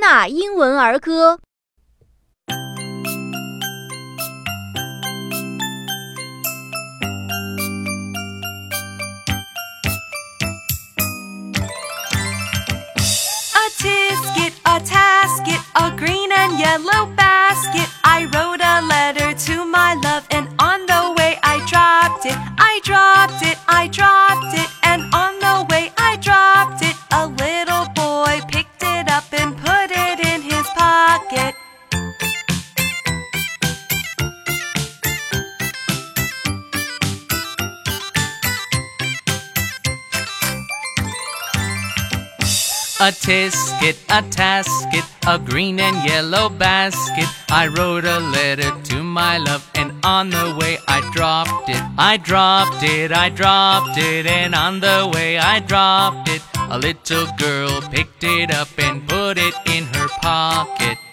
纳英文儿歌。A tisket, a tasket, a green and yellow basket. I wrote a letter to my love, and on the way I dropped it. I dropped it, I dropped it, and on the way I dropped it. A little boy picked it up and put it in his pocket. A tisket, a tasket, a green and yellow basket. I wrote a letter to my love, and on the way I dropped it. I dropped it, I dropped it, and on the way I dropped it. A little girl picked it up and put it in her pocket.